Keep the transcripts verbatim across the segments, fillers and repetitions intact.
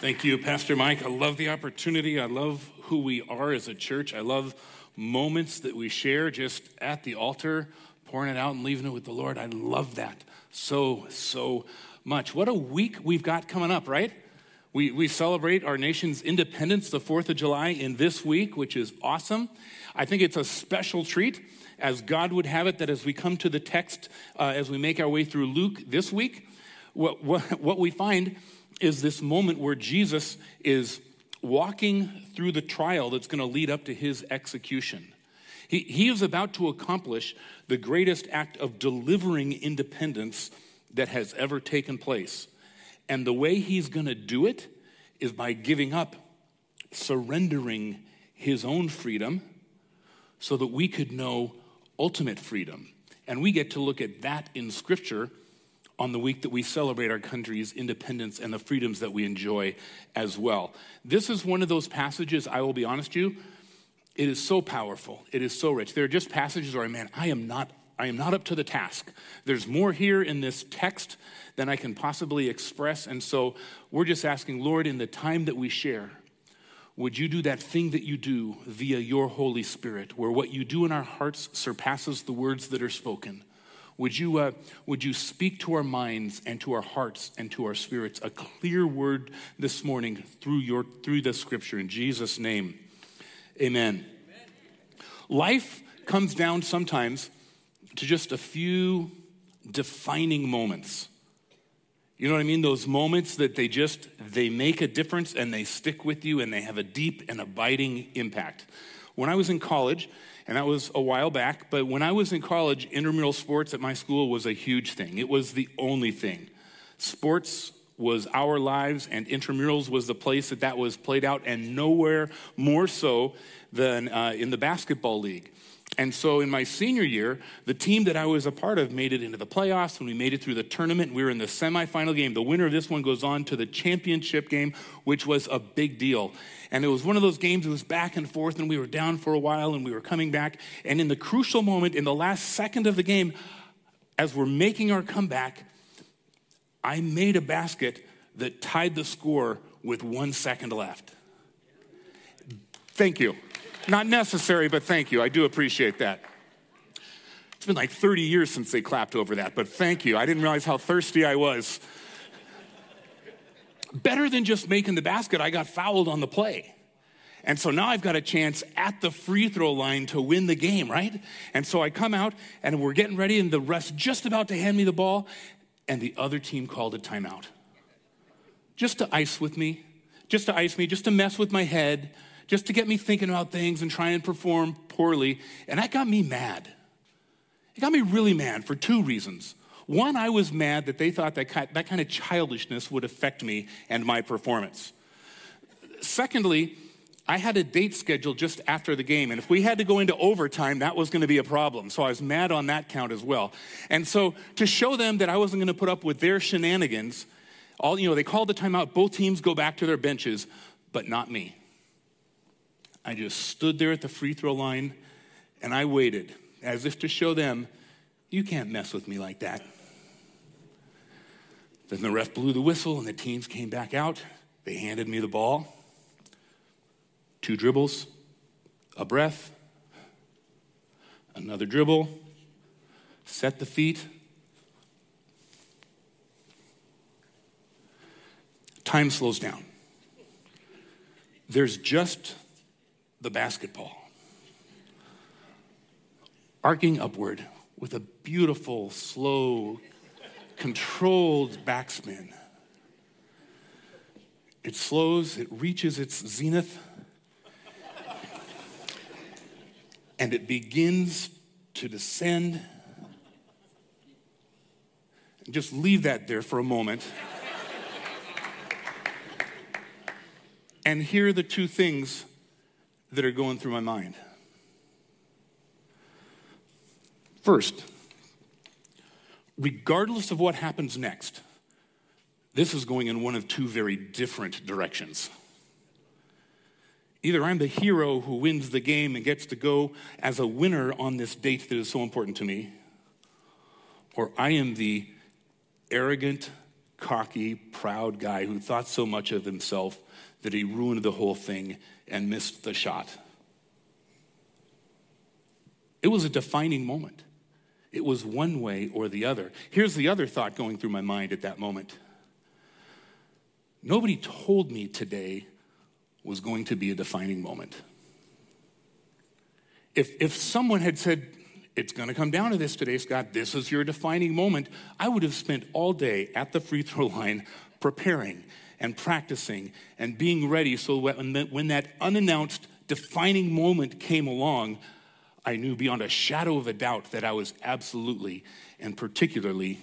Thank you, Pastor Mike. I love the opportunity. I love who we are as a church. I love moments that we share just at the altar, pouring it out and leaving it with the Lord. I love that so, so much. What a week we've got coming up, right? We we celebrate our nation's independence, the fourth of July, in this week, which is awesome. I think it's a special treat, as God would have it, that as we come to the text, uh, as we make our way through Luke this week, what what, what we find is this moment where Jesus is walking through the trial that's going to lead up to his execution. He, he is about to accomplish the greatest act of delivering independence that has ever taken place. And the way he's going to do it is by giving up, surrendering his own freedom so that we could know ultimate freedom. And we get to look at that in Scripture on the week that we celebrate our country's independence and the freedoms that we enjoy as well. This is one of those passages, I will be honest with you, it is so powerful, it is so rich. There are just passages where, man, I am not I am not up to the task. There's more here in this text than I can possibly express, and so we're just asking, Lord, in the time that we share, would you do that thing that you do via your Holy Spirit, where what you do in our hearts surpasses the words that are spoken? Would you uh, would you speak to our minds and to our hearts and to our spirits a clear word this morning through your through the Scripture, in Jesus' name, amen. amen. Life comes down sometimes to just a few defining moments. You know what I mean? Those moments that they just they make a difference and they stick with you and they have a deep and abiding impact. When I was in college, and that was a while back, but when I was in college, intramural sports at my school was a huge thing. It was the only thing. Sports was our lives, and intramurals was the place that that was played out, and nowhere more so than uh, in the basketball league. And so in my senior year, the team that I was a part of made it into the playoffs, and we made it through the tournament. We were in the semifinal game. The winner of this one goes on to the championship game, which was a big deal. And it was one of those games that was back and forth, and we were down for a while, and we were coming back. And in the crucial moment, in the last second of the game, as we're making our comeback, I made a basket that tied the score with one second left. Thank you. Not necessary, but thank you. I do appreciate that. It's been like thirty years since they clapped over that, but thank you. I didn't realize how thirsty I was. Better than just making the basket, I got fouled on the play. And so now I've got a chance at the free throw line to win the game, right? And so I come out, and we're getting ready, and the ref's just about to hand me the ball, and the other team called a timeout. Just to ice with me, just to ice me, just to mess with my head, just to get me thinking about things and try and perform poorly. And that got me mad. It got me really mad for two reasons. One, I was mad that they thought that that kind of childishness would affect me and my performance. Secondly, I had a date scheduled just after the game, and if we had to go into overtime, that was going to be a problem. So I was mad on that count as well. And so to show them that I wasn't going to put up with their shenanigans, all you know, they called the timeout, both teams go back to their benches, but not me. I just stood there at the free throw line, and I waited, as if to show them, you can't mess with me like that. Then the ref blew the whistle, and the teams came back out. They handed me the ball. Two dribbles, a breath, another dribble, set the feet. Time slows down. There's just the basketball, arcing upward with a beautiful, slow, controlled backspin. It slows, it reaches its zenith, and it begins to descend. Just leave that there for a moment. And here are the two things that are going through my mind. First, regardless of what happens next, this is going in one of two very different directions. Either I'm the hero who wins the game and gets to go as a winner on this date that is so important to me, or I am the arrogant, cocky, proud guy who thought so much of himself that he ruined the whole thing and missed the shot. It was a defining moment. It was one way or the other. Here's the other thought going through my mind at that moment. Nobody told me today was going to be a defining moment. If if someone had said, it's going to come down to this today, Scott, this is your defining moment, I would have spent all day at the free throw line preparing and practicing and being ready so when that unannounced defining moment came along, I knew beyond a shadow of a doubt that I was absolutely and particularly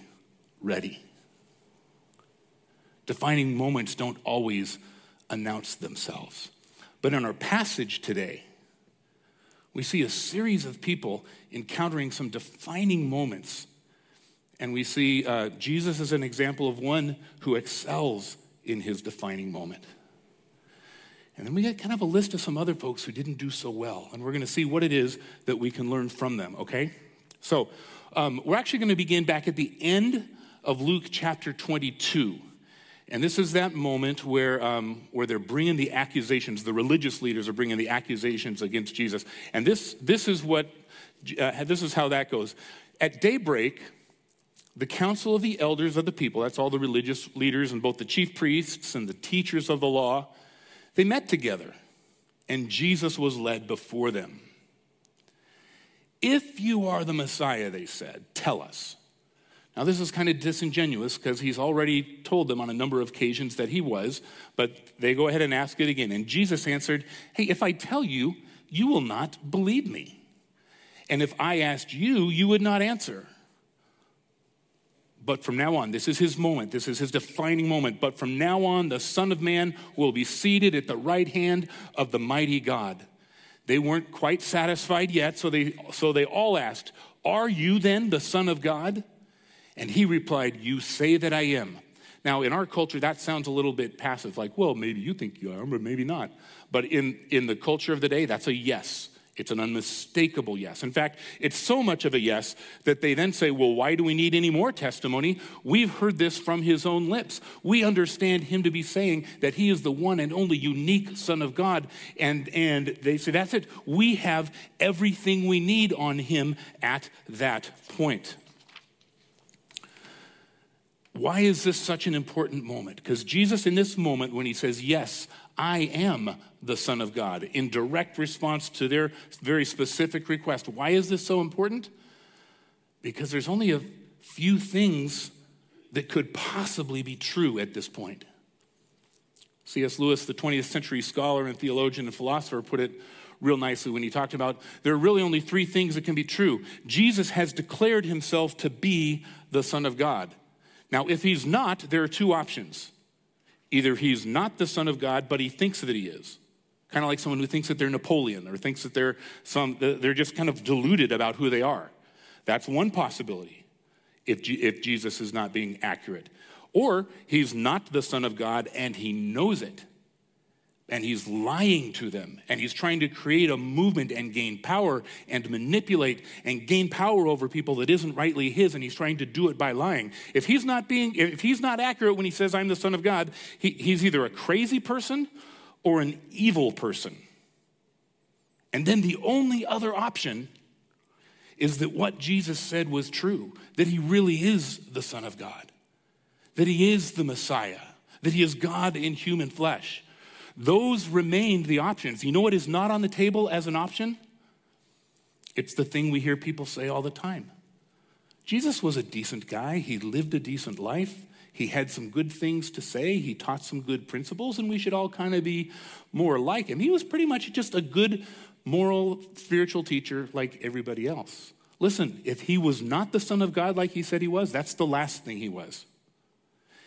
ready. Defining moments don't always announce themselves. But in our passage today, we see a series of people encountering some defining moments. And we see uh, Jesus as an example of one who excels in his defining moment. And then we got kind of a list of some other folks who didn't do so well. And we're going to see what it is that we can learn from them, okay? So um, we're actually going to begin back at the end of Luke chapter twenty-two. And this is that moment where um, where they're bringing the accusations. The religious leaders are bringing the accusations against Jesus. And this this is what uh, this is how that goes. At daybreak, the council of the elders of the people, that's all the religious leaders and both the chief priests and the teachers of the law, they met together, and Jesus was led before them. If you are the Messiah, they said, tell us. Now, this is kind of disingenuous because he's already told them on a number of occasions that he was, but they go ahead and ask it again. And Jesus answered, hey, if I tell you, you will not believe me. And if I asked you, you would not answer. But from now on, this is his moment. This is his defining moment. But from now on, the Son of Man will be seated at the right hand of the mighty God. They weren't quite satisfied yet, so they so they all asked, are you then the Son of God? And he replied, you say that I am. Now, in our culture, that sounds a little bit passive, like, well, maybe you think you are, but maybe not. But in, in the culture of the day, that's a yes. It's an unmistakable yes. In fact, it's so much of a yes that they then say, well, why do we need any more testimony? We've heard this from his own lips. We understand him to be saying that he is the one and only unique Son of God. And, and they say, that's it. We have everything we need on him at that point. Why is this such an important moment? Because Jesus in this moment, when he says, yes, I am the Son of God, in direct response to their very specific request. Why is this so important? Because there's only a few things that could possibly be true at this point. C S Lewis, the twentieth century scholar and theologian and philosopher, put it real nicely when he talked about there are really only three things that can be true. Jesus has declared himself to be the Son of God. Now, if he's not, there are two options. Either he's not the Son of God, but he thinks that he is. Kind of like someone who thinks that they're Napoleon or thinks that they're some, they're just kind of deluded about who they are. That's one possibility if, G- if Jesus is not being accurate. Or he's not the Son of God and he knows it. And he's lying to them. And he's trying to create a movement and gain power and manipulate and gain power over people that isn't rightly his. And he's trying to do it by lying. If he's not being, if he's not accurate when he says, I'm the Son of God, he, he's either a crazy person or an evil person. And then the only other option is that what Jesus said was true, that he really is the Son of God, that he is the Messiah, that he is God in human flesh. Those remained the options. You know what is not on the table as an option? It's the thing we hear people say all the time. Jesus was a decent guy. He lived a decent life. He had some good things to say. He taught some good principles, and we should all kind of be more like him. He was pretty much just a good moral, spiritual teacher like everybody else. Listen, if he was not the Son of God like he said he was, that's the last thing he was.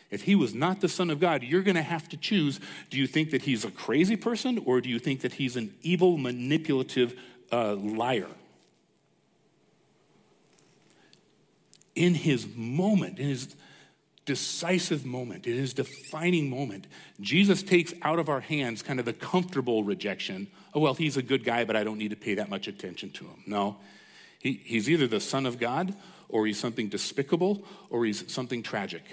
If he was not the Son of God, you're going to have to choose. Do you think that he's a crazy person, or do you think that he's an evil, manipulative uh, liar? In his moment, in his decisive moment, in his defining moment, Jesus takes out of our hands kind of the comfortable rejection. Oh, well, he's a good guy, but I don't need to pay that much attention to him. No, he, he's either the Son of God, or he's something despicable, or he's something tragic.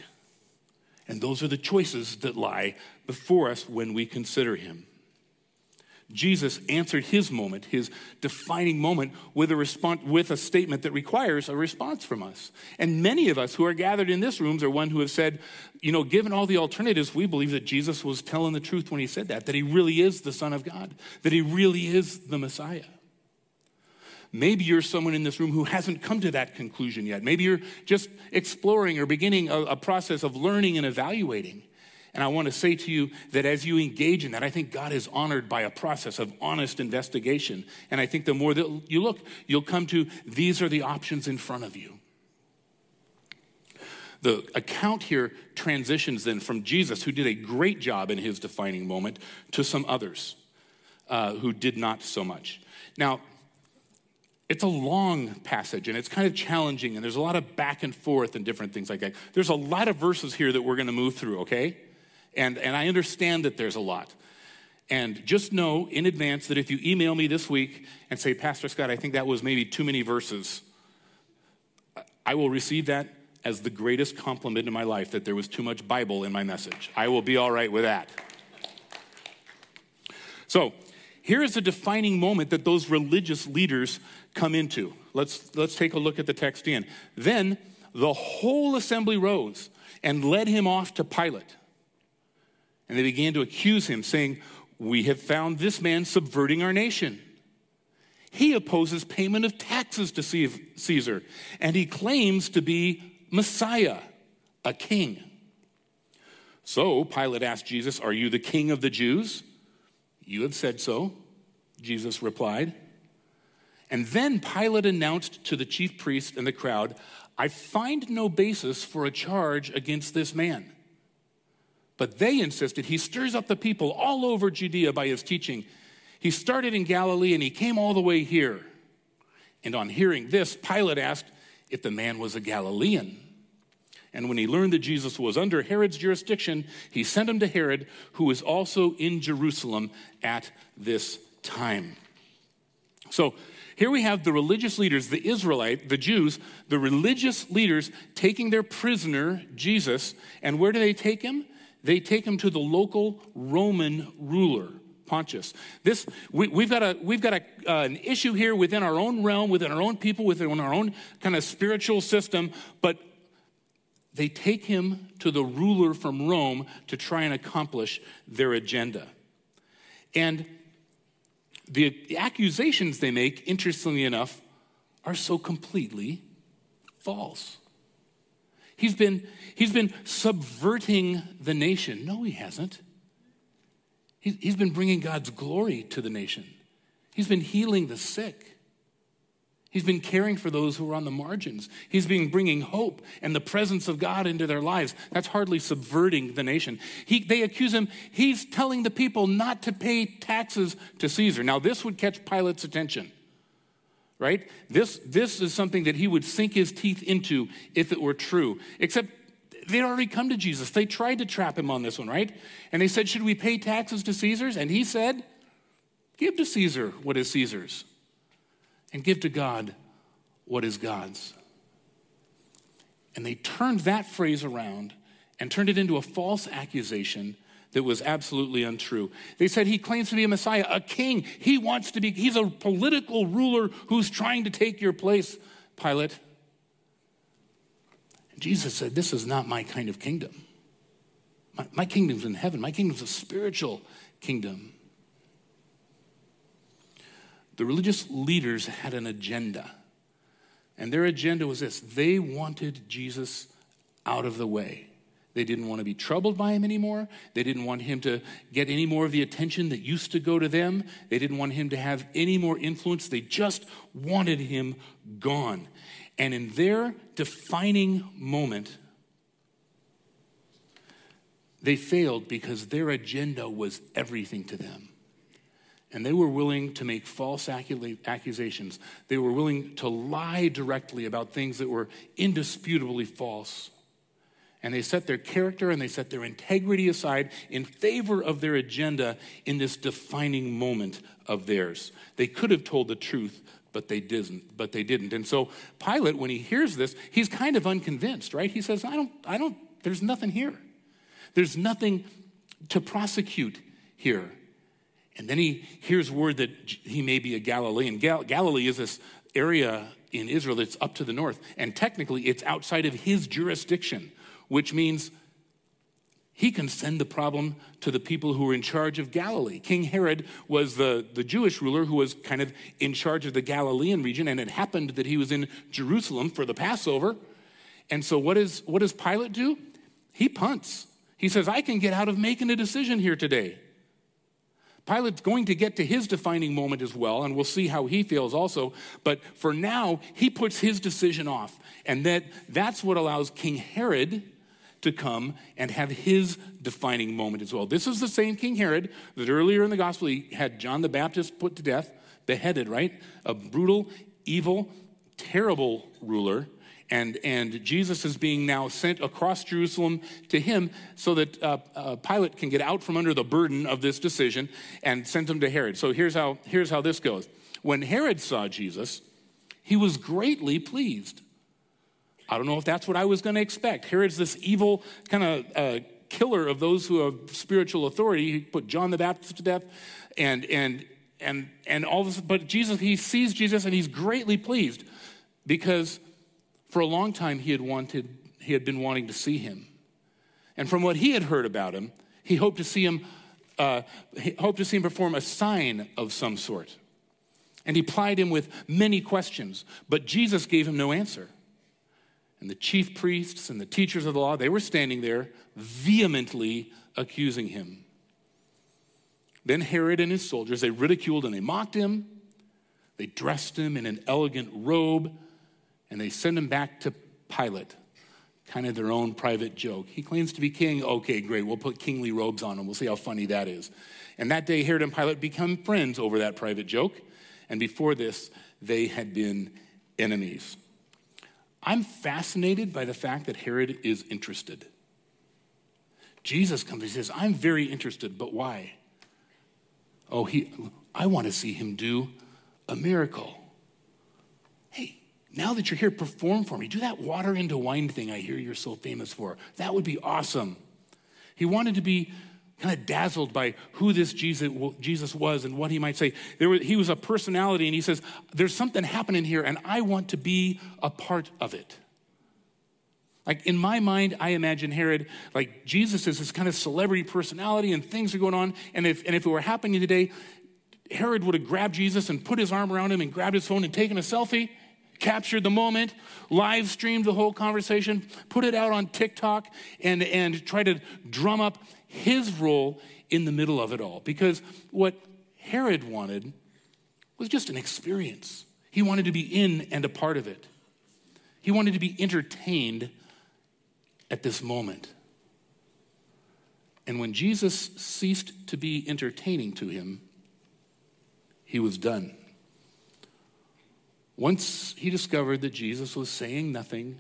And those are the choices that lie before us when we consider him. Jesus answered his moment, his defining moment, with a response, with a statement that requires a response from us. And many of us who are gathered in this room are one who have said, you know, given all the alternatives, we believe that Jesus was telling the truth when he said that, that he really is the Son of God, that he really is the Messiah. Maybe you're someone in this room who hasn't come to that conclusion yet. Maybe you're just exploring or beginning a, a process of learning and evaluating. And I want to say to you that as you engage in that, I think God is honored by a process of honest investigation. And I think the more that you look, you'll come to these are the options in front of you. The account here transitions then from Jesus, who did a great job in his defining moment, to some others uh, who did not so much. Now, it's a long passage, and it's kind of challenging, and there's a lot of back and forth and different things like that. There's a lot of verses here that we're going to move through, okay? And and I understand that there's a lot. And just know in advance that if you email me this week and say, Pastor Scott, I think that was maybe too many verses, I will receive that as the greatest compliment in my life, that there was too much Bible in my message. I will be all right with that. So here is a defining moment that those religious leaders come into. Let's, let's take a look at the text again. Then the whole assembly rose and led him off to Pilate. And they began to accuse him, saying, we have found this man subverting our nation. He opposes payment of taxes to Caesar, and he claims to be Messiah, a king. So Pilate asked Jesus, are you the king of the Jews? You have said so, Jesus replied. And then Pilate announced to the chief priests and the crowd, I find no basis for a charge against this man. But they insisted he stirs up the people all over Judea by his teaching. He started in Galilee and he came all the way here. And on hearing this, Pilate asked if the man was a Galilean. And when he learned that Jesus was under Herod's jurisdiction, he sent him to Herod, who was also in Jerusalem at this time. So here we have the religious leaders, the Israelite, the Jews, the religious leaders taking their prisoner, Jesus. And where do they take him? They take him to the local Roman ruler, Pontius. This we, we've got a we've got a, uh, an issue here within our own realm, within our own people, within our own kind of spiritual system. But they take him to the ruler from Rome to try and accomplish their agenda. And the accusations they make, interestingly enough, are so completely false. He's been, he's been subverting the nation. No, he hasn't. He's, he's been bringing God's glory to the nation. He's been healing the sick. He's been caring for those who are on the margins. He's been bringing hope and the presence of God into their lives. That's hardly subverting the nation. He, they accuse him. He's telling the people not to pay taxes to Caesar. Now, this would catch Pilate's attention. Right? This this is something that he would sink his teeth into if it were true. Except they'd already come to Jesus. They tried to trap him on this one, right? And they said, should we pay taxes to Caesar's? And he said, give to Caesar what is Caesar's, and give to God what is God's. And they turned that phrase around and turned it into a false accusation that was absolutely untrue. They said he claims to be a Messiah, a king. He wants to be, he's a political ruler who's trying to take your place, Pilate. And Jesus said, this is not my kind of kingdom. My, my kingdom's in heaven. My kingdom's a spiritual kingdom. The religious leaders had an agenda. And their agenda was this. They wanted Jesus out of the way. They didn't want to be troubled by him anymore. They didn't want him to get any more of the attention that used to go to them. They didn't want him to have any more influence. They just wanted him gone. And in their defining moment, they failed because their agenda was everything to them. And they were willing to make false accusations. They were willing to lie directly about things that were indisputably false. And they set their character and they set their integrity aside in favor of their agenda in this defining moment of theirs. They could have told the truth, but they didn't. But they didn't. And so Pilate, when he hears this, he's kind of unconvinced, right? He says, I don't, I don't, there's nothing here. There's nothing to prosecute here. And then he hears word that he may be a Galilean. Gal- Galilee is this area in Israel that's up to the north. And technically, it's outside of his jurisdiction, which means he can send the problem to the people who are in charge of Galilee. King Herod was the, the Jewish ruler who was kind of in charge of the Galilean region, and it happened that he was in Jerusalem for the Passover. And so what is, what does Pilate do? He punts. He says, I can get out of making a decision here today. Pilate's going to get to his defining moment as well, and we'll see how he feels also. But for now, he puts his decision off. And that that's what allows King Herod to come and have his defining moment as well. This is the same King Herod that earlier in the gospel, he had John the Baptist put to death, beheaded, right? A brutal, evil, terrible ruler. And and Jesus is being now sent across Jerusalem to him so that uh, uh, Pilate can get out from under the burden of this decision and send him to Herod. So here's how here's how this goes. When Herod saw Jesus, he was greatly pleased. I don't know if that's what I was going to expect. Herod's this evil kind of uh, killer of those who have spiritual authority. He put John the Baptist to death, and and and and all this. But Jesus, he sees Jesus and he's greatly pleased because for a long time, he had wanted, he had been wanting to see him, and from what he had heard about him, he hoped to see him, uh, he hoped to see him perform a sign of some sort. And he plied him with many questions, but Jesus gave him no answer. And the chief priests and the teachers of the law, they were standing there, vehemently accusing him. Then Herod and his soldiers, they ridiculed and they mocked him. They dressed him in an elegant robe. And they send him back to Pilate, kind of their own private joke. He claims to be king. Okay, great. We'll put kingly robes on him. We'll see how funny that is. And that day, Herod and Pilate become friends over that private joke. And before this, they had been enemies. I'm fascinated by the fact that Herod is interested. Jesus comes and says, I'm very interested, but why? Oh, he, I want to see him do a miracle. Now that you're here, perform for me. Do that water into wine thing I hear you're so famous for. That would be awesome. He wanted to be kind of dazzled by who this Jesus was and what he might say. There was, he was a personality, and he says, there's something happening here, and I want to be a part of it. Like, in my mind, I imagine Herod, like, Jesus is this kind of celebrity personality, and things are going on, and if, and if it were happening today, Herod would have grabbed Jesus and put his arm around him and grabbed his phone and taken a selfie, captured the moment, live streamed the whole conversation, put it out on TikTok, and, and try to drum up his role in the middle of it all. Because what Herod wanted was just an experience. He wanted to be in and a part of it. He wanted to be entertained at this moment. And when Jesus ceased to be entertaining to him, he was done. Once he discovered that Jesus was saying nothing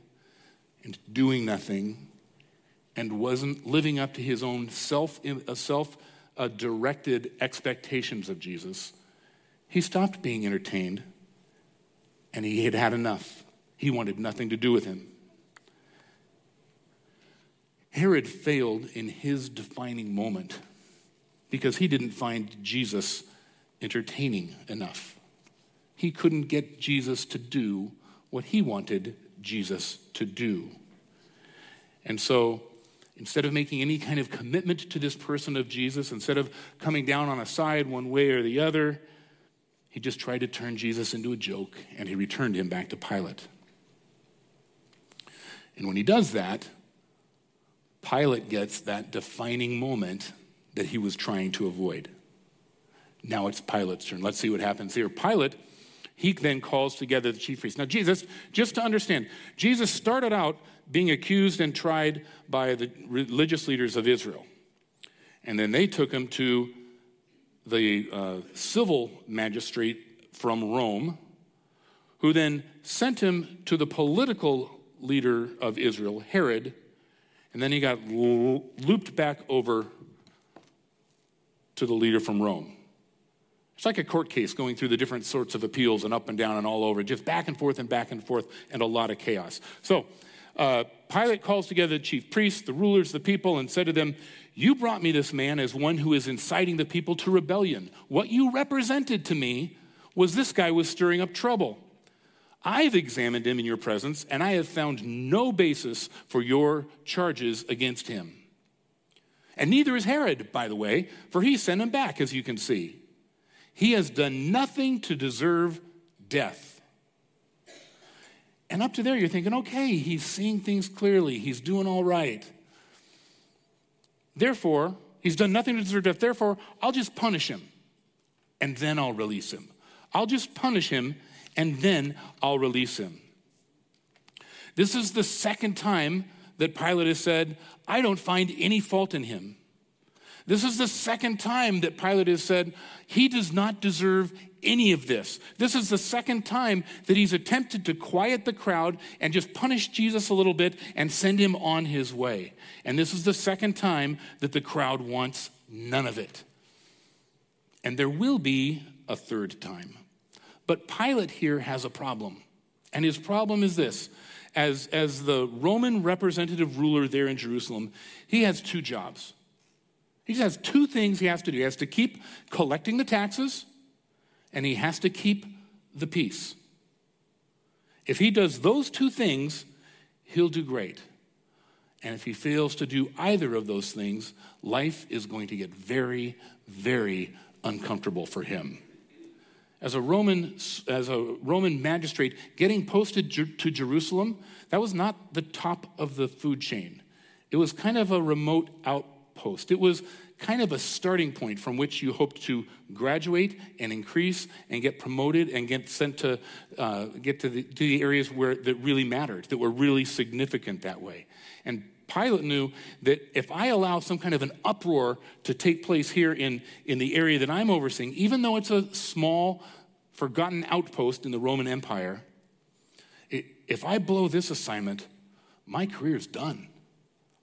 and doing nothing and wasn't living up to his own self, self uh, directed expectations of Jesus, he stopped being entertained, and he had had enough. He wanted nothing to do with him. Herod failed in his defining moment because he didn't find Jesus entertaining enough. He couldn't get Jesus to do what he wanted Jesus to do. And so instead of making any kind of commitment to this person of Jesus, instead of coming down on a side one way or the other, he just tried to turn Jesus into a joke, and he returned him back to Pilate. And when he does that, Pilate gets that defining moment that he was trying to avoid. Now it's Pilate's turn. Let's see what happens here. Pilate, he then calls together the chief priests. Now, Jesus, just to understand, Jesus started out being accused and tried by the religious leaders of Israel. And then they took him to the uh, civil magistrate from Rome, who then sent him to the political leader of Israel, Herod, and then he got lo- looped back over to the leader from Rome. It's like a court case going through the different sorts of appeals and up and down and all over, just back and forth and back and forth and a lot of chaos. So Uh, Pilate calls together the chief priests, the rulers, the people, and said to them, "You brought me this man as one who is inciting the people to rebellion. What you represented to me was this guy was stirring up trouble. I've examined him in your presence, and I have found no basis for your charges against him. And neither is Herod, by the way, for he sent him back, as you can see. He has done nothing to deserve death." And up to there, you're thinking, okay, he's seeing things clearly. He's doing all right. Therefore, he's done nothing to deserve death. Therefore, I'll just punish him, and then I'll release him. I'll just punish him, and then I'll release him. This is the second time that Pilate has said, "I don't find any fault in him." This is the second time that Pilate has said, "He does not deserve any of this." This is the second time that he's attempted to quiet the crowd and just punish Jesus a little bit and send him on his way. And this is the second time that the crowd wants none of it. And there will be a third time. But Pilate here has a problem. And his problem is this. As, as the Roman representative ruler there in Jerusalem, he has two jobs. He just has two things he has to do. He has to keep collecting the taxes, and he has to keep the peace. If he does those two things, he'll do great. And if he fails to do either of those things, life is going to get very, very uncomfortable for him. As a Roman, as a Roman magistrate, getting posted to Jerusalem, that was not the top of the food chain. It was kind of a remote outpost. It was kind of a starting point from which you hoped to graduate and increase and get promoted and get sent to uh, get to the, to the areas where that really mattered, that were really significant that way. And Pilate knew that if I allow some kind of an uproar to take place here in, in the area that I'm overseeing, even though it's a small, forgotten outpost in the Roman Empire, it, if I blow this assignment, my career's done.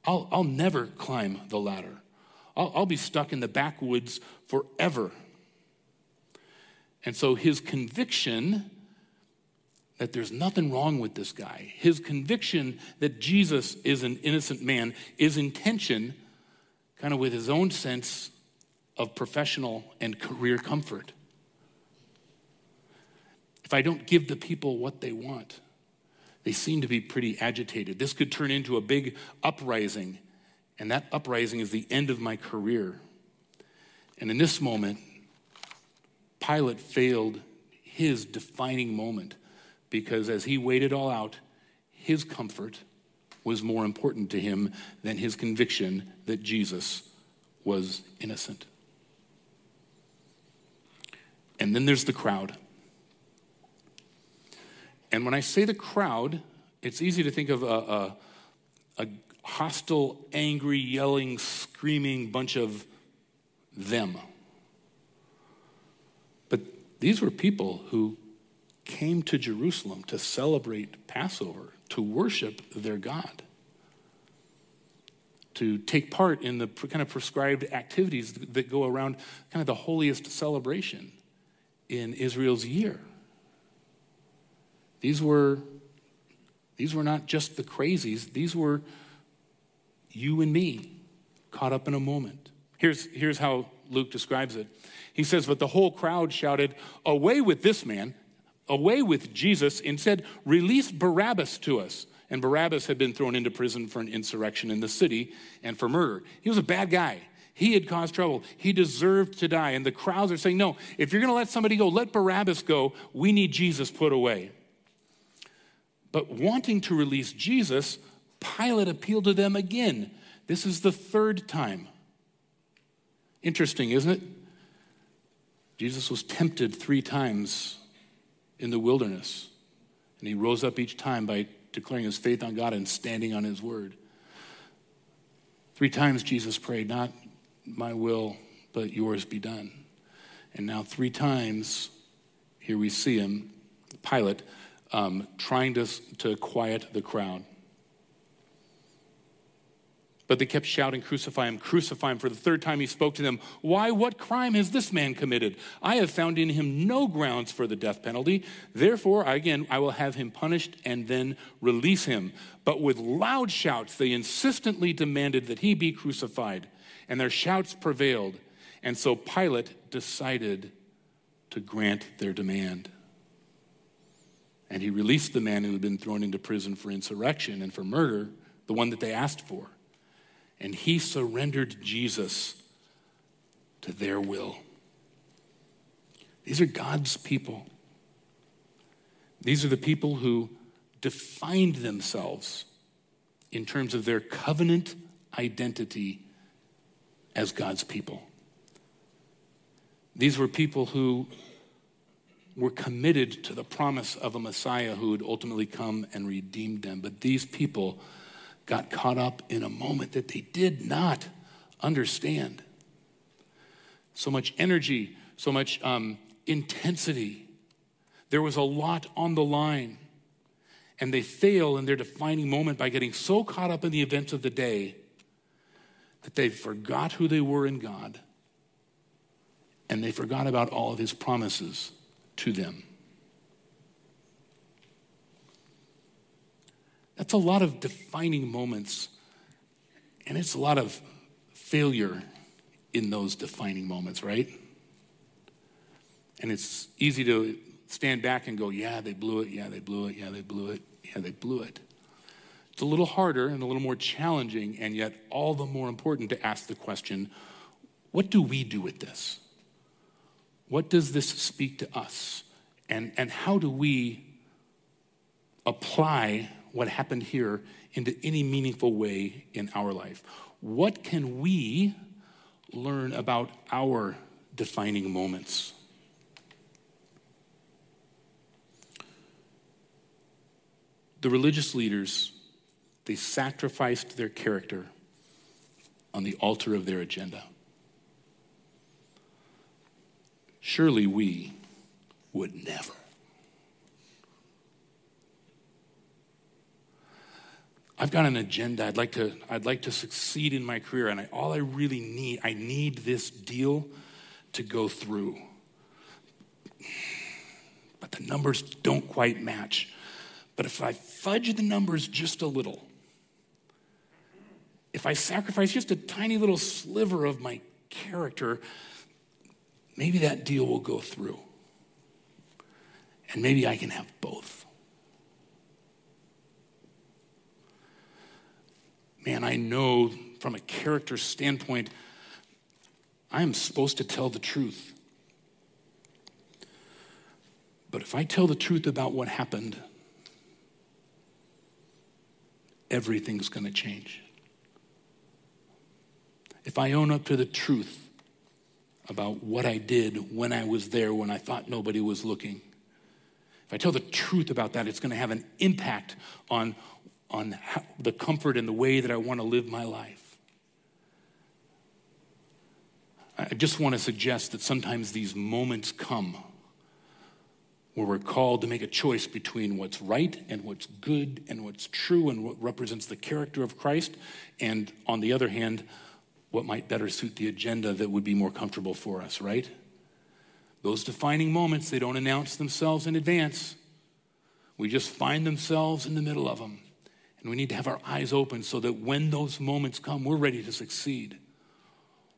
I'll, I'll never climb the ladder. I'll, I'll be stuck in the backwoods forever. And so his conviction that there's nothing wrong with this guy, his conviction that Jesus is an innocent man, is in tension kind of with his own sense of professional and career comfort. If I don't give the people what they want, they seem to be pretty agitated. This could turn into a big uprising, and that uprising is the end of my career. And in this moment, Pilate failed his defining moment, because as he weighed it all out, his comfort was more important to him than his conviction that Jesus was innocent. And then there's the crowd. And when I say the crowd, it's easy to think of a, a, a hostile, angry, yelling, screaming bunch of them. But these were people who came to Jerusalem to celebrate Passover, to worship their God, to take part in the kind of prescribed activities that go around kind of the holiest celebration in Israel's year. These were, these were not just the crazies. These were you and me caught up in a moment. Here's, here's how Luke describes it. He says, "But the whole crowd shouted, 'Away with this man. Away with Jesus,' and said, 'Release Barabbas to us.' And Barabbas had been thrown into prison for an insurrection in the city and for murder. He was a bad guy. He had caused trouble. He deserved to die." And the crowds are saying, "No, if you're going to let somebody go, let Barabbas go. We need Jesus put away." But wanting to release Jesus, Pilate appealed to them again. This is the third time. Interesting, isn't it? Jesus was tempted three times in the wilderness, and he rose up each time by declaring his faith on God and standing on his word. Three times Jesus prayed, "Not my will, but yours be done." And now three times, here we see him, Pilate, um, trying to, to quiet the crowd. But they kept shouting, "Crucify him, crucify him." For the third time he spoke to them, "Why, what crime has this man committed? I have found in him no grounds for the death penalty. Therefore, again, I will have him punished and then release him." But with loud shouts, they insistently demanded that he be crucified. And their shouts prevailed. And so Pilate decided to grant their demand. And he released the man who had been thrown into prison for insurrection and for murder, the one that they asked for. And he surrendered Jesus to their will. These are God's people. These are the people who defined themselves in terms of their covenant identity as God's people. These were people who were committed to the promise of a Messiah who would ultimately come and redeem them. But these people got caught up in a moment that they did not understand. So much energy, so much um, intensity. There was a lot on the line. And they fail in their defining moment by getting so caught up in the events of the day that they forgot who they were in God. And they forgot about all of his promises to them. That's a lot of defining moments, and it's a lot of failure in those defining moments, right? And it's easy to stand back and go, yeah, they blew it, yeah, they blew it, yeah, they blew it, yeah, they blew it. It's a little harder and a little more challenging, and yet all the more important to ask the question, what do we do with this? What does this speak to us? And, and how do we apply what happened here into any meaningful way in our life? What can we learn about our defining moments? The religious leaders, they sacrificed their character on the altar of their agenda. Surely we would never. I've got an agenda. I'd like to, I'd like to succeed in my career, and I, all I really need, I need this deal to go through. But the numbers don't quite match. But if I fudge the numbers just a little, if I sacrifice just a tiny little sliver of my character, maybe that deal will go through. And maybe I can have both. Man, I know from a character standpoint, I am supposed to tell the truth. But if I tell the truth about what happened, everything's going to change. If I own up to the truth about what I did when I was there, when I thought nobody was looking, if I tell the truth about that, it's going to have an impact on on how, the comfort and the way that I want to live my life. I just want to suggest that sometimes these moments come where we're called to make a choice between what's right and what's good and what's true and what represents the character of Christ, and on the other hand, what might better suit the agenda that would be more comfortable for us, right? Those defining moments, they don't announce themselves in advance. We just find themselves in the middle of them. And we need to have our eyes open so that when those moments come, we're ready to succeed.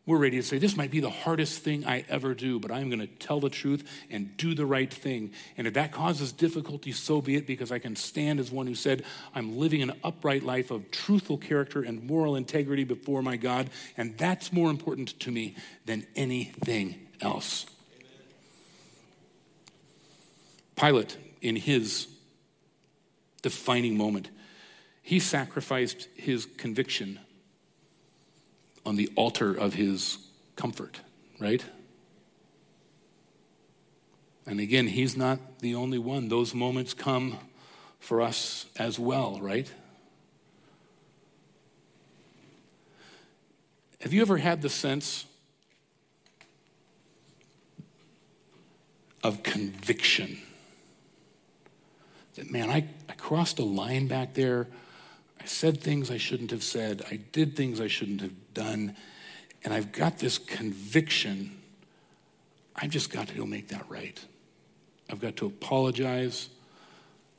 We're ready to say, this might be the hardest thing I ever do, but I'm going to tell the truth and do the right thing. And if that causes difficulty, so be it, because I can stand as one who said, I'm living an upright life of truthful character and moral integrity before my God, and that's more important to me than anything else. Amen. Pilate, in his defining moment, he sacrificed his conviction on the altar of his comfort, right? And again, he's not the only one. Those moments come for us as well, right? Have you ever had the sense of conviction that, man, I, I crossed a line back there, I I said things I shouldn't have said. I did things I shouldn't have done. And I've got this conviction. I've just got to go make that right. I've got to apologize.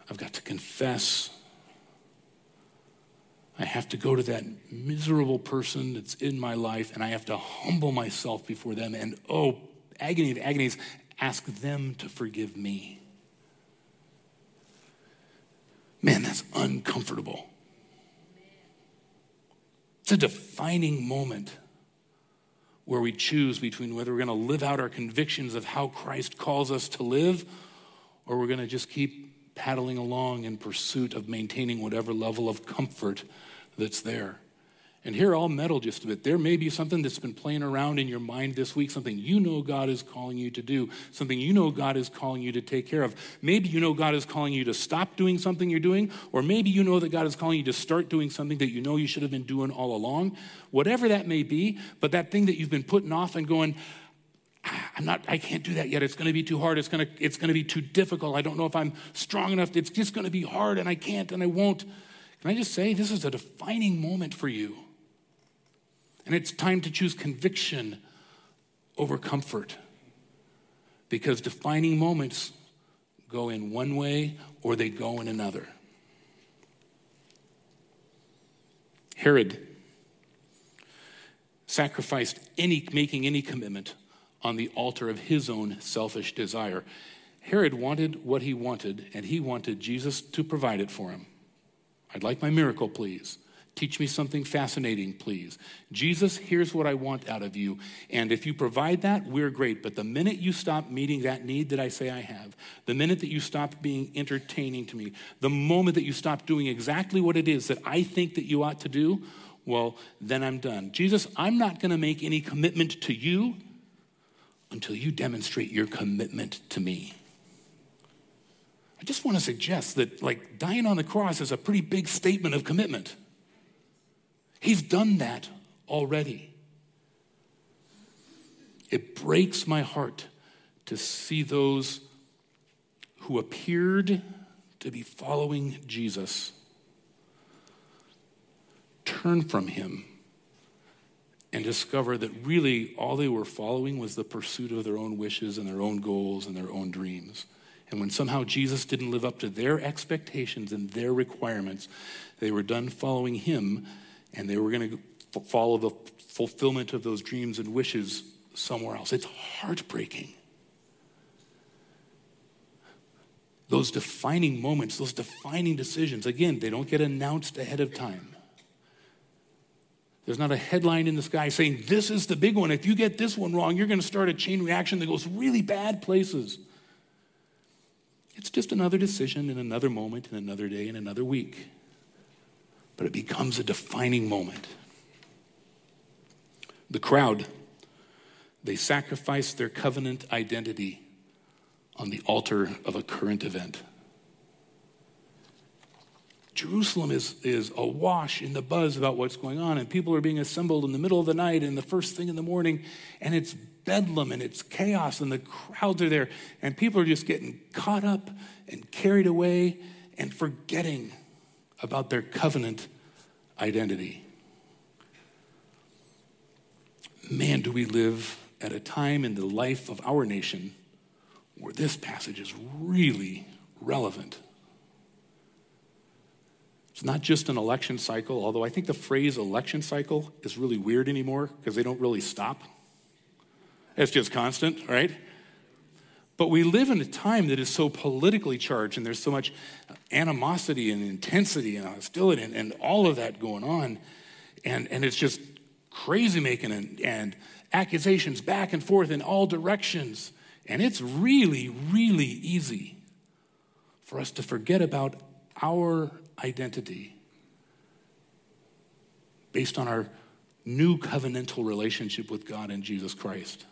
I've got to confess. I have to go to that miserable person that's in my life, and I have to humble myself before them and, oh, agony of agonies, ask them to forgive me. Man, that's uncomfortable. It's a defining moment where we choose between whether we're going to live out our convictions of how Christ calls us to live, or we're going to just keep paddling along in pursuit of maintaining whatever level of comfort that's there. And here I'll meddle just a bit. There may be something that's been playing around in your mind this week, something you know God is calling you to do, something you know God is calling you to take care of. Maybe you know God is calling you to stop doing something you're doing, or maybe you know that God is calling you to start doing something that you know you should have been doing all along. Whatever that may be, but that thing that you've been putting off and going, I'm not, I can't do that yet. It's going to be too hard. It's going to, it's going to be too difficult. I don't know if I'm strong enough. It's just going to be hard, and I can't, and I won't. Can I just say, this is a defining moment for you. And it's time to choose conviction over comfort, because defining moments go in one way or they go in another. Herod sacrificed any, making any commitment on the altar of his own selfish desire. Herod wanted what he wanted, and he wanted Jesus to provide it for him. I'd like my miracle, please. Teach me something fascinating, please. Jesus, here's what I want out of you. And if you provide that, we're great. But the minute you stop meeting that need that I say I have, the minute that you stop being entertaining to me, the moment that you stop doing exactly what it is that I think that you ought to do, well, then I'm done. Jesus, I'm not going to make any commitment to you until you demonstrate your commitment to me. I just want to suggest that, like, dying on the cross is a pretty big statement of commitment. He's done that already. It breaks my heart to see those who appeared to be following Jesus turn from him and discover that really all they were following was the pursuit of their own wishes and their own goals and their own dreams. And when somehow Jesus didn't live up to their expectations and their requirements, they were done following him, and they were going to follow the fulfillment of those dreams and wishes somewhere else. It's heartbreaking. Those defining moments, those defining decisions, again, they don't get announced ahead of time. There's not a headline in the sky saying, this is the big one. If you get this one wrong, you're going to start a chain reaction that goes really bad places. It's just another decision in another moment, in another day, in another week. But it becomes a defining moment. The crowd, they sacrificed their covenant identity on the altar of a current event. Jerusalem is, is awash in the buzz about what's going on, and people are being assembled in the middle of the night and the first thing in the morning, and it's bedlam and it's chaos, and the crowds are there, and people are just getting caught up and carried away and forgetting about their covenant identity. Man, do we live at a time in the life of our nation where this passage is really relevant. It's not just an election cycle, although I think the phrase election cycle is really weird anymore because they don't really stop. It's just constant, right? But we live in a time that is so politically charged, and there's so much animosity and intensity and hostility and, and all of that going on. And, and it's just crazy making and, and accusations back and forth in all directions. And it's really, really easy for us to forget about our identity based on our new covenantal relationship with God and Jesus Christ.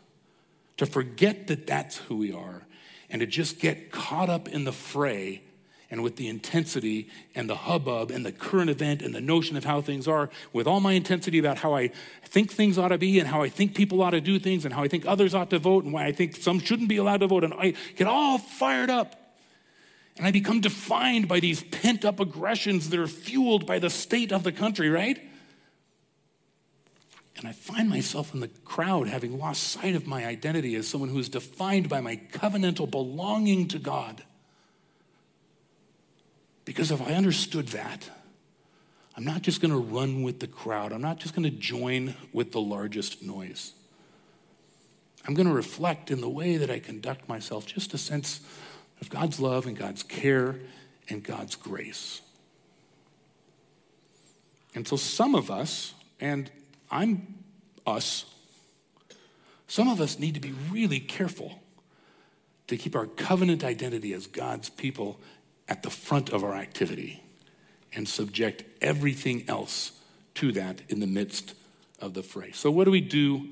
To forget that that's who we are and to just get caught up in the fray and with the intensity and the hubbub and the current event and the notion of how things are, with all my intensity about how I think things ought to be and how I think people ought to do things and how I think others ought to vote and why I think some shouldn't be allowed to vote, and I get all fired up. And I become defined by these pent-up aggressions that are fueled by the state of the country, right? And I find myself in the crowd having lost sight of my identity as someone who is defined by my covenantal belonging to God. Because if I understood that, I'm not just going to run with the crowd. I'm not just going to join with the largest noise. I'm going to reflect in the way that I conduct myself just a sense of God's love and God's care and God's grace. And so some of us, and I'm us, some of us need to be really careful to keep our covenant identity as God's people at the front of our activity and subject everything else to that in the midst of the fray. So what do we do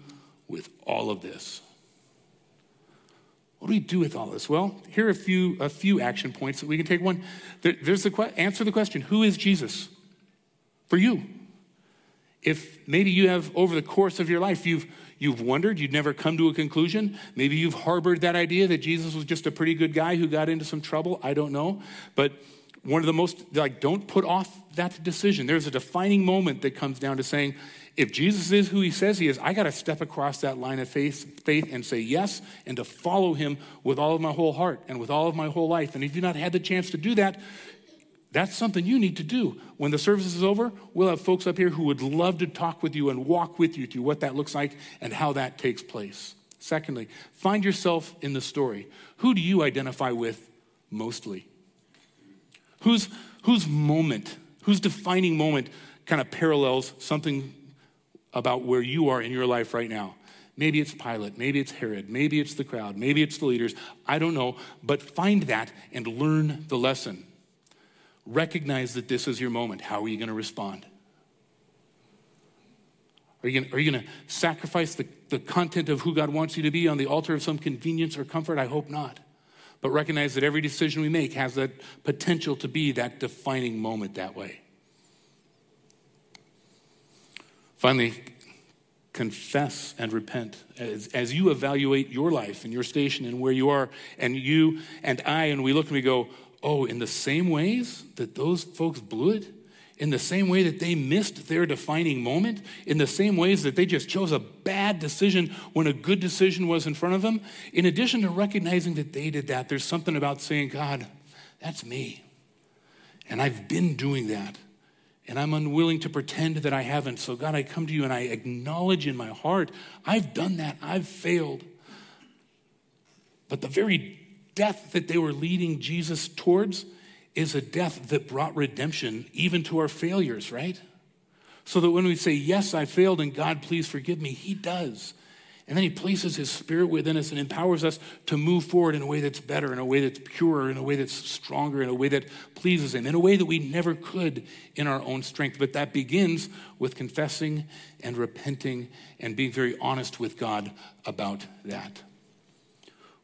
with all of this? What do we do with all this? Well, here are a few, a few action points that we can take. One, there, there's the que- answer the question, who is Jesus for you? If maybe you have, over the course of your life, you've you've wondered, you've never come to a conclusion. Maybe you've harbored that idea that Jesus was just a pretty good guy who got into some trouble. I don't know. But one of the most, like, don't put off that decision. There's a defining moment that comes down to saying, if Jesus is who he says he is, I got to step across that line of faith, faith and say yes, and to follow him with all of my whole heart and with all of my whole life. And if you've not had the chance to do that, that's something you need to do. When the service is over, we'll have folks up here who would love to talk with you and walk with you through what that looks like and how that takes place. Secondly, find yourself in the story. Who do you identify with mostly? Whose, whose moment, whose defining moment kind of parallels something about where you are in your life right now? Maybe it's Pilate, maybe it's Herod, maybe it's the crowd, maybe it's the leaders, I don't know, but find that and learn the lesson. Recognize that this is your moment. How are you going to respond? Are you going, are you going to sacrifice the, the content of who God wants you to be on the altar of some convenience or comfort? I hope not. But recognize that every decision we make has that potential to be that defining moment that way. Finally, confess and repent. As, as you evaluate your life and your station and where you are, and you and I, and we look and we go, oh, in the same ways that those folks blew it, in the same way that they missed their defining moment, in the same ways that they just chose a bad decision when a good decision was in front of them, in addition to recognizing that they did that, there's something about saying, God, that's me. And I've been doing that. And I'm unwilling to pretend that I haven't. So God, I come to you and I acknowledge in my heart, I've done that, I've failed. But the very death that they were leading Jesus towards is a death that brought redemption even to our failures, right? So that when we say, yes, I failed, and God, please forgive me, he does. And then he places his spirit within us and empowers us to move forward in a way that's better, in a way that's purer, in a way that's stronger, in a way that pleases him, in a way that we never could in our own strength. But that begins with confessing and repenting and being very honest with God about that.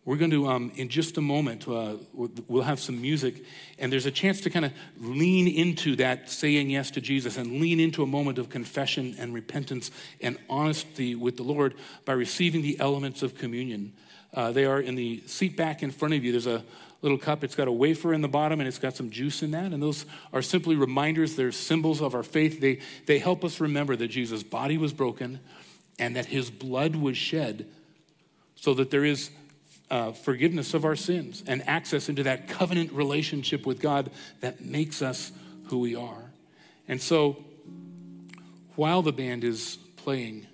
We're going to, um, in just a moment, uh, we'll have some music, and there's a chance to kind of lean into that saying yes to Jesus and lean into a moment of confession and repentance and honesty with the Lord by receiving the elements of communion. Uh, they are in the seat back in front of you. There's a little cup. It's got a wafer in the bottom, and it's got some juice in that. And those are simply reminders. They're symbols of our faith. They, they help us remember that Jesus' body was broken and that his blood was shed so that there is Uh, forgiveness of our sins and access into that covenant relationship with God that makes us who we are. And so while the band is playing,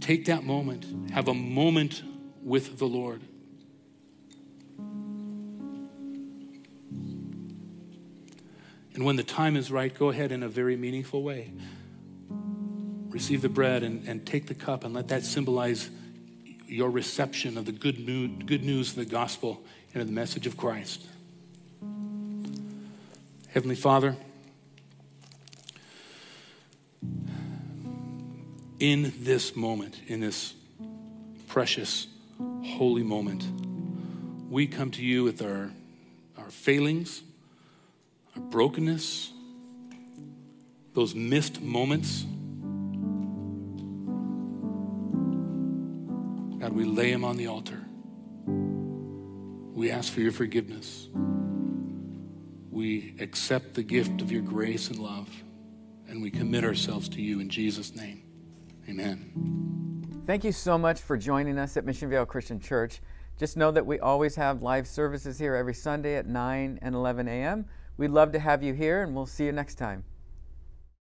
take that moment, have a moment with the Lord. And when the time is right, go ahead in a very meaningful way. Receive the bread and, and take the cup and let that symbolize your reception of the good news, good news of the gospel and of the message of Christ. Heavenly Father, in this moment, in this precious, holy moment, we come to you with our, our failings, our brokenness, those missed moments. God, we lay him on the altar. We ask for your forgiveness. we accept the gift of your grace and love, and we commit ourselves to you in Jesus' name. Amen. Thank you so much for joining us at Missionvale Christian Church. Just know that we always have live services here every Sunday at nine and eleven a.m. We'd love to have you here, and we'll see you next time.